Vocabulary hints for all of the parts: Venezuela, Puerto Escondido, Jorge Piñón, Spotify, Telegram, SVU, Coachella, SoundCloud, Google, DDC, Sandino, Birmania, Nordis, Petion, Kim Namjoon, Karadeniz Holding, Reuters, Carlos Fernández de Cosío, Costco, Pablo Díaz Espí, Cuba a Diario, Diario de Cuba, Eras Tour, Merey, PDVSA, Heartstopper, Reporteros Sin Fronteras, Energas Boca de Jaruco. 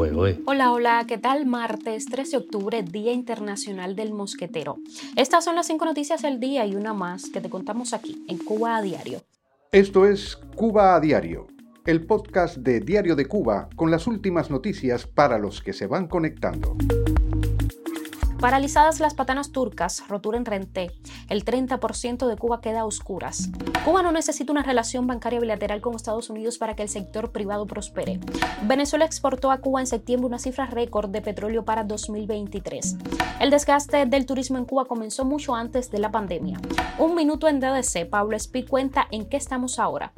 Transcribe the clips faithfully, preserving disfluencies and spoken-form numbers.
fuego, ¿eh? Hola, hola, ¿qué tal? Martes trece de octubre, Día Internacional del Mosquetero. Estas son las cinco noticias del día y una más que te contamos aquí, en Cuba a Diario. Esto es Cuba a Diario, el podcast de Diario de Cuba con las últimas noticias para los que se van conectando. Paralizadas las patanas turcas, rotura en Renté. El treinta por ciento de Cuba queda a oscuras. Cuba no necesita una relación bancaria bilateral con Estados Unidos para que el sector privado prospere. Venezuela exportó a Cuba en septiembre una cifra récord de petróleo para dos mil veintitrés. El desgaste del turismo en Cuba comenzó mucho antes de la pandemia. Un minuto en D D C. Pablo Espí cuenta en qué estamos ahora.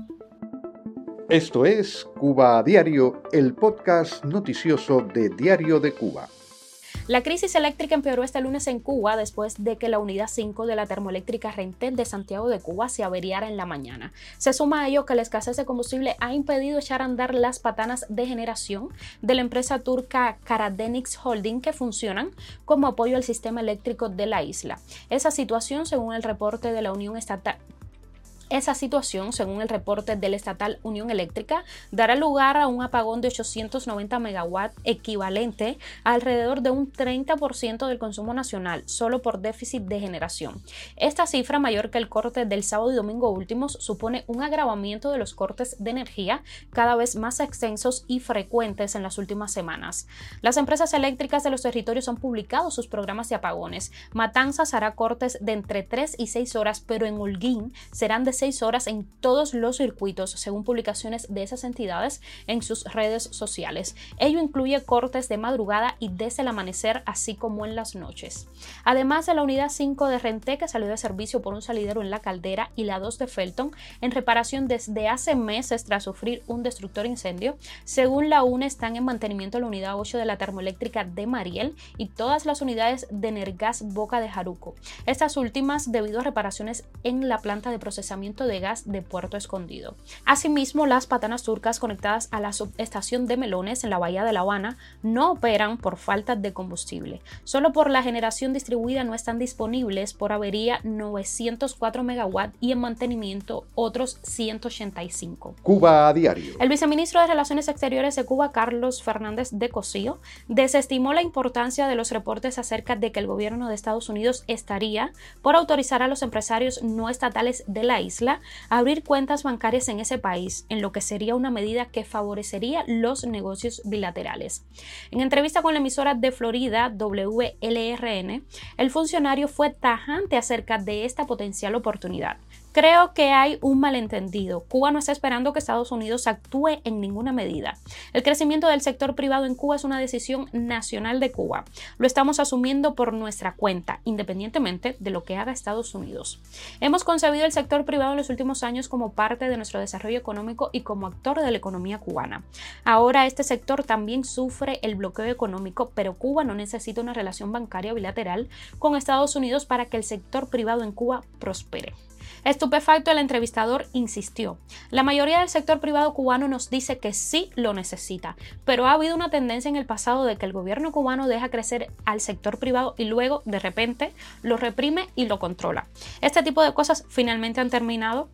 Esto es Cuba a Diario, el podcast noticioso de Diario de Cuba. La crisis eléctrica empeoró este lunes en Cuba después de que la unidad cinco de la termoeléctrica Renté de Santiago de Cuba se averiara en la mañana. Se suma a ello que la escasez de combustible ha impedido echar a andar las patanas de generación de la empresa turca Karadeniz Holding, que funcionan como apoyo al sistema eléctrico de la isla. Esa situación, según el reporte de la Unión Estatal... Esa situación, según el reporte del estatal Unión Eléctrica, dará lugar a un apagón de ochocientos noventa megawatts, equivalente a alrededor de un treinta por ciento del consumo nacional, solo por déficit de generación. Esta cifra, mayor que el corte del sábado y domingo últimos, supone un agravamiento de los cortes de energía cada vez más extensos y frecuentes en las últimas semanas. Las empresas eléctricas de los territorios han publicado sus programas de apagones. Matanzas hará cortes de entre tres y seis horas, pero en Holguín serán de seis horas en todos los circuitos, según publicaciones de esas entidades en sus redes sociales. Ello incluye cortes de madrugada y desde el amanecer, así como en las noches. Además de la unidad cinco de Renté, que salió de servicio por un salidero en la caldera, y la dos de Felton, en reparación desde hace meses tras sufrir un destructor incendio, según la U N E están en mantenimiento la unidad ocho de la termoeléctrica de Mariel y todas las unidades de Energas Boca de Jaruco. Estas últimas debido a reparaciones en la planta de procesamiento de gas de Puerto Escondido. Asimismo, las patanas turcas conectadas a la subestación de Melones en la bahía de La Habana no operan por falta de combustible. Solo por la generación distribuida no están disponibles, por avería novecientos cuatro megawatts y en mantenimiento otros ciento ochenta y cinco. Cuba a Diario. El viceministro de Relaciones Exteriores de Cuba, Carlos Fernández de Cosío, desestimó la importancia de los reportes acerca de que el gobierno de Estados Unidos estaría por autorizar a los empresarios no estatales de la isla a abrir cuentas bancarias en ese país, en lo que sería una medida que favorecería los negocios bilaterales. En entrevista con la emisora de Florida, W L R N, el funcionario fue tajante acerca de esta potencial oportunidad. Creo que hay un malentendido. Cuba no está esperando que Estados Unidos actúe en ninguna medida. El crecimiento del sector privado en Cuba es una decisión nacional de Cuba. Lo estamos asumiendo por nuestra cuenta, independientemente de lo que haga Estados Unidos. Hemos concebido el sector privado en los últimos años como parte de nuestro desarrollo económico y como actor de la economía cubana. Ahora este sector también sufre el bloqueo económico, pero Cuba no necesita una relación bancaria bilateral con Estados Unidos para que el sector privado en Cuba prospere. Estupefacto, el entrevistador insistió. La mayoría del sector privado cubano nos dice que sí lo necesita, pero ha habido una tendencia en el pasado de que el gobierno cubano deja crecer al sector privado y luego, de repente, lo reprime y lo controla. Este tipo de cosas finalmente han terminado.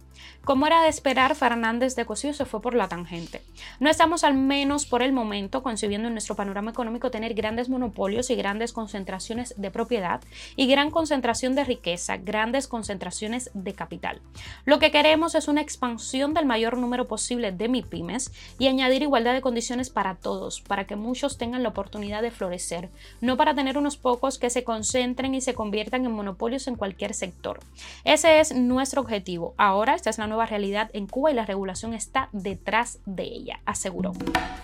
Como era de esperar, Fernández de Cosío se fue por la tangente. No estamos, al menos por el momento, concibiendo en nuestro panorama económico tener grandes monopolios y grandes concentraciones de propiedad y gran concentración de riqueza, grandes concentraciones de capital. Lo que queremos es una expansión del mayor número posible de MIPYMES y añadir igualdad de condiciones para todos, para que muchos tengan la oportunidad de florecer, no para tener unos pocos que se concentren y se conviertan en monopolios en cualquier sector. Ese es nuestro objetivo. Ahora está es la nueva realidad en Cuba y la regulación está detrás de ella, aseguró.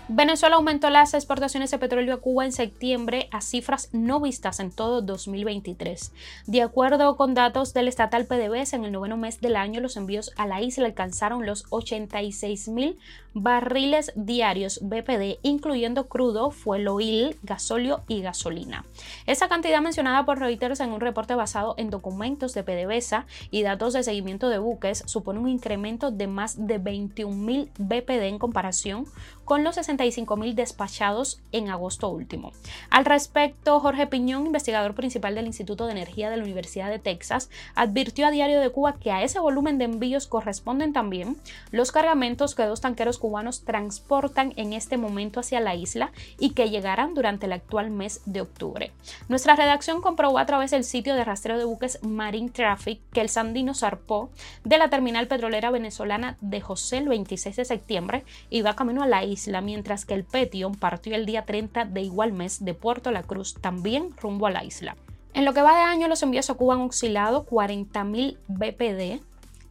Venezuela aumentó las exportaciones de petróleo a Cuba en septiembre a cifras no vistas en todo dos mil veintitrés. De acuerdo con datos del estatal P D V S A, en el noveno mes del año los envíos a la isla alcanzaron los ochenta y seis mil barriles diarios B P D, incluyendo crudo, fuel oil, gasóleo y gasolina. Esa cantidad mencionada por Reuters en un reporte basado en documentos de P D V S A y datos de seguimiento de buques supone un incremento de más de veintiún mil B P D en comparación con los sesenta y cinco mil despachados en agosto último. Al respecto, Jorge Piñón, investigador principal del Instituto de Energía de la Universidad de Texas, advirtió a Diario de Cuba que a ese volumen de envíos corresponden también los cargamentos que dos tanqueros cubanos transportan en este momento hacia la isla y que llegarán durante el actual mes de octubre. Nuestra redacción comprobó a través del sitio de rastreo de buques Marine Traffic que el Sandino zarpó de la terminal petrolera venezolana de José el veintiséis de septiembre y va camino a la isla, mientras que el Petion partió el día treinta de igual mes de Puerto La Cruz, también rumbo a la isla. En lo que va de año, los envíos a Cuba han oscilado cuarenta mil B P D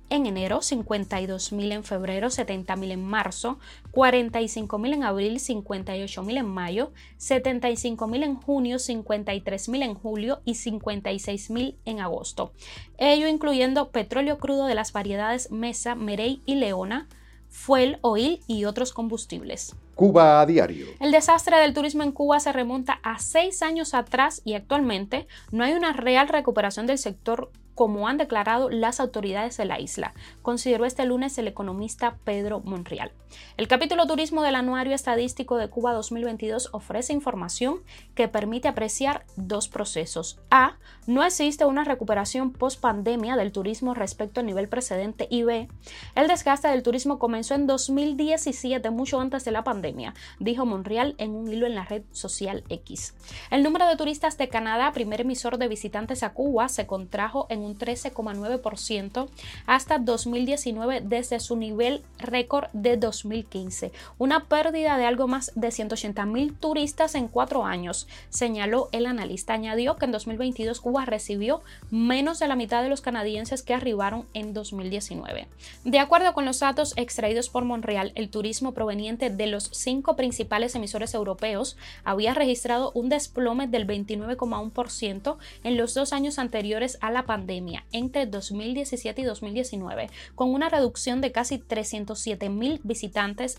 en enero, cincuenta y dos mil en febrero, setenta mil en marzo, cuarenta y cinco mil en abril, cincuenta y ocho mil en mayo, setenta y cinco mil en junio, cincuenta y tres mil en julio y cincuenta y seis mil en agosto. Ello incluyendo petróleo crudo de las variedades Mesa, Merey y Leona, fuel, oil y otros combustibles. Cuba a diario. El desastre del turismo en Cuba se remonta a seis años atrás y actualmente no hay una real recuperación del sector como han declarado las autoridades de la isla, consideró este lunes el economista Pedro Monreal. El capítulo Turismo del Anuario Estadístico de Cuba dos mil veintidós ofrece información que permite apreciar dos procesos. A. No existe una recuperación post-pandemia del turismo respecto al nivel precedente y B. El desgaste del turismo comenzó en dos mil diecisiete, mucho antes de la pandemia, dijo Monreal en un hilo en la red social X. El número de turistas de Canadá, primer emisor de visitantes a Cuba, se contrajo en un trece coma nueve por ciento hasta dos mil diecinueve desde su nivel récord de dos mil quince, una pérdida de algo más de ciento ochenta mil turistas en cuatro años, señaló el analista. Añadió que en dos mil veintidós Cuba recibió menos de la mitad de los canadienses que arribaron en dos mil diecinueve. De acuerdo con los datos extraídos por Monreal, el turismo proveniente de los cinco principales emisores europeos había registrado un desplome del veintinueve coma uno por ciento en los dos años anteriores a la pandemia, entre dos mil diecisiete y dos mil diecinueve, con una reducción de casi trescientos siete mil visitantes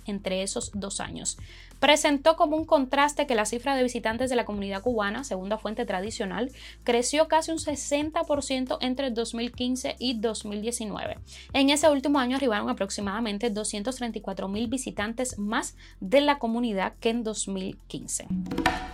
entre esos dos años. Presentó como un contraste que la cifra de visitantes de la comunidad cubana, segunda fuente tradicional, creció casi un sesenta por ciento entre dos mil quince y dos mil diecinueve. En ese último año arribaron aproximadamente doscientos treinta y cuatro mil visitantes más de la comunidad que en dos mil quince.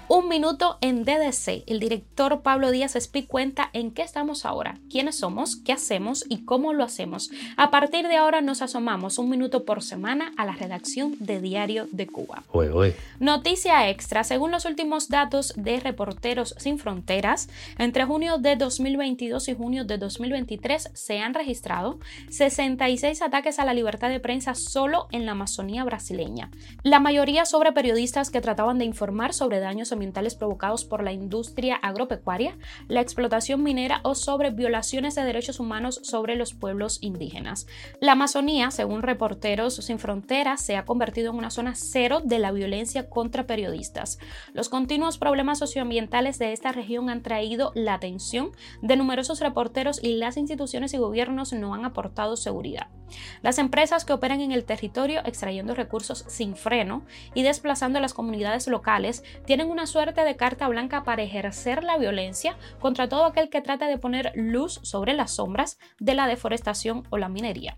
Un minuto en D D C. El director Pablo Díaz Espí cuenta en qué estamos ahora, quiénes somos, qué hacemos y cómo lo hacemos. A partir de ahora nos asomamos un minuto por semana a la redacción de Diario de Cuba. Oye, oye. Noticia extra. Según los últimos datos de Reporteros Sin Fronteras, entre junio de dos mil veintidós y junio de dos mil veintitrés se han registrado sesenta y seis ataques a la libertad de prensa solo en la Amazonía brasileña. La mayoría sobre periodistas que trataban de informar sobre daños ambientales provocados por la industria agropecuaria, la explotación minera o sobre violaciones de derechos humanos sobre los pueblos indígenas. La Amazonía, según Reporteros Sin Fronteras, se ha convertido en una zona cero de la violencia contra periodistas. Los continuos problemas socioambientales de esta región han traído la atención de numerosos reporteros y las instituciones y gobiernos no han aportado seguridad. Las empresas que operan en el territorio extrayendo recursos sin freno y desplazando a las comunidades locales tienen una suerte de carta blanca para ejercer la violencia contra todo aquel que trate de poner luz sobre las sombras de la deforestación o la minería.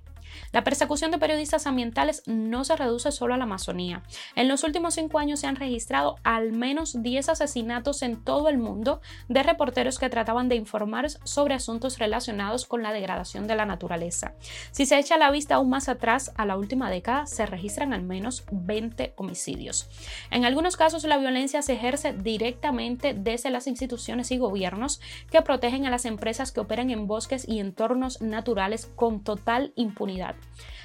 La persecución de periodistas ambientales no se reduce solo a la Amazonía. En los últimos cinco años se han registrado al menos diez asesinatos en todo el mundo de reporteros que trataban de informar sobre asuntos relacionados con la degradación de la naturaleza. Si se echa la vista aún más atrás, a la última década se registran al menos veinte homicidios. En algunos casos la violencia se ejerce directamente desde las instituciones y gobiernos que protegen a las empresas que operan en bosques y entornos naturales con total impunidad.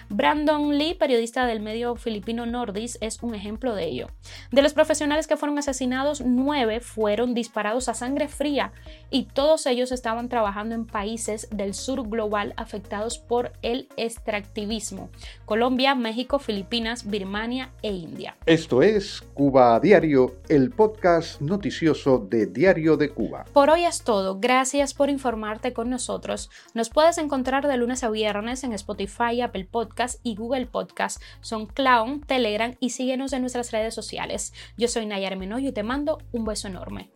Brandon Lee, periodista del medio filipino Nordis, es un ejemplo de ello. De los profesionales que fueron asesinados, nueve fueron disparados a sangre fría y todos ellos estaban trabajando en países del sur global afectados por el extractivismo: Colombia, México, Filipinas, Birmania e India. Esto es Cuba a Diario, el podcast noticioso de Diario de Cuba. Por hoy es todo. Gracias por informarte con nosotros. Nos puedes encontrar de lunes a viernes en Spotify, Apple Podcast y Google Podcast, SoundCloud, Telegram y síguenos en nuestras redes sociales. Yo soy Nayar Menoy y te mando un beso enorme.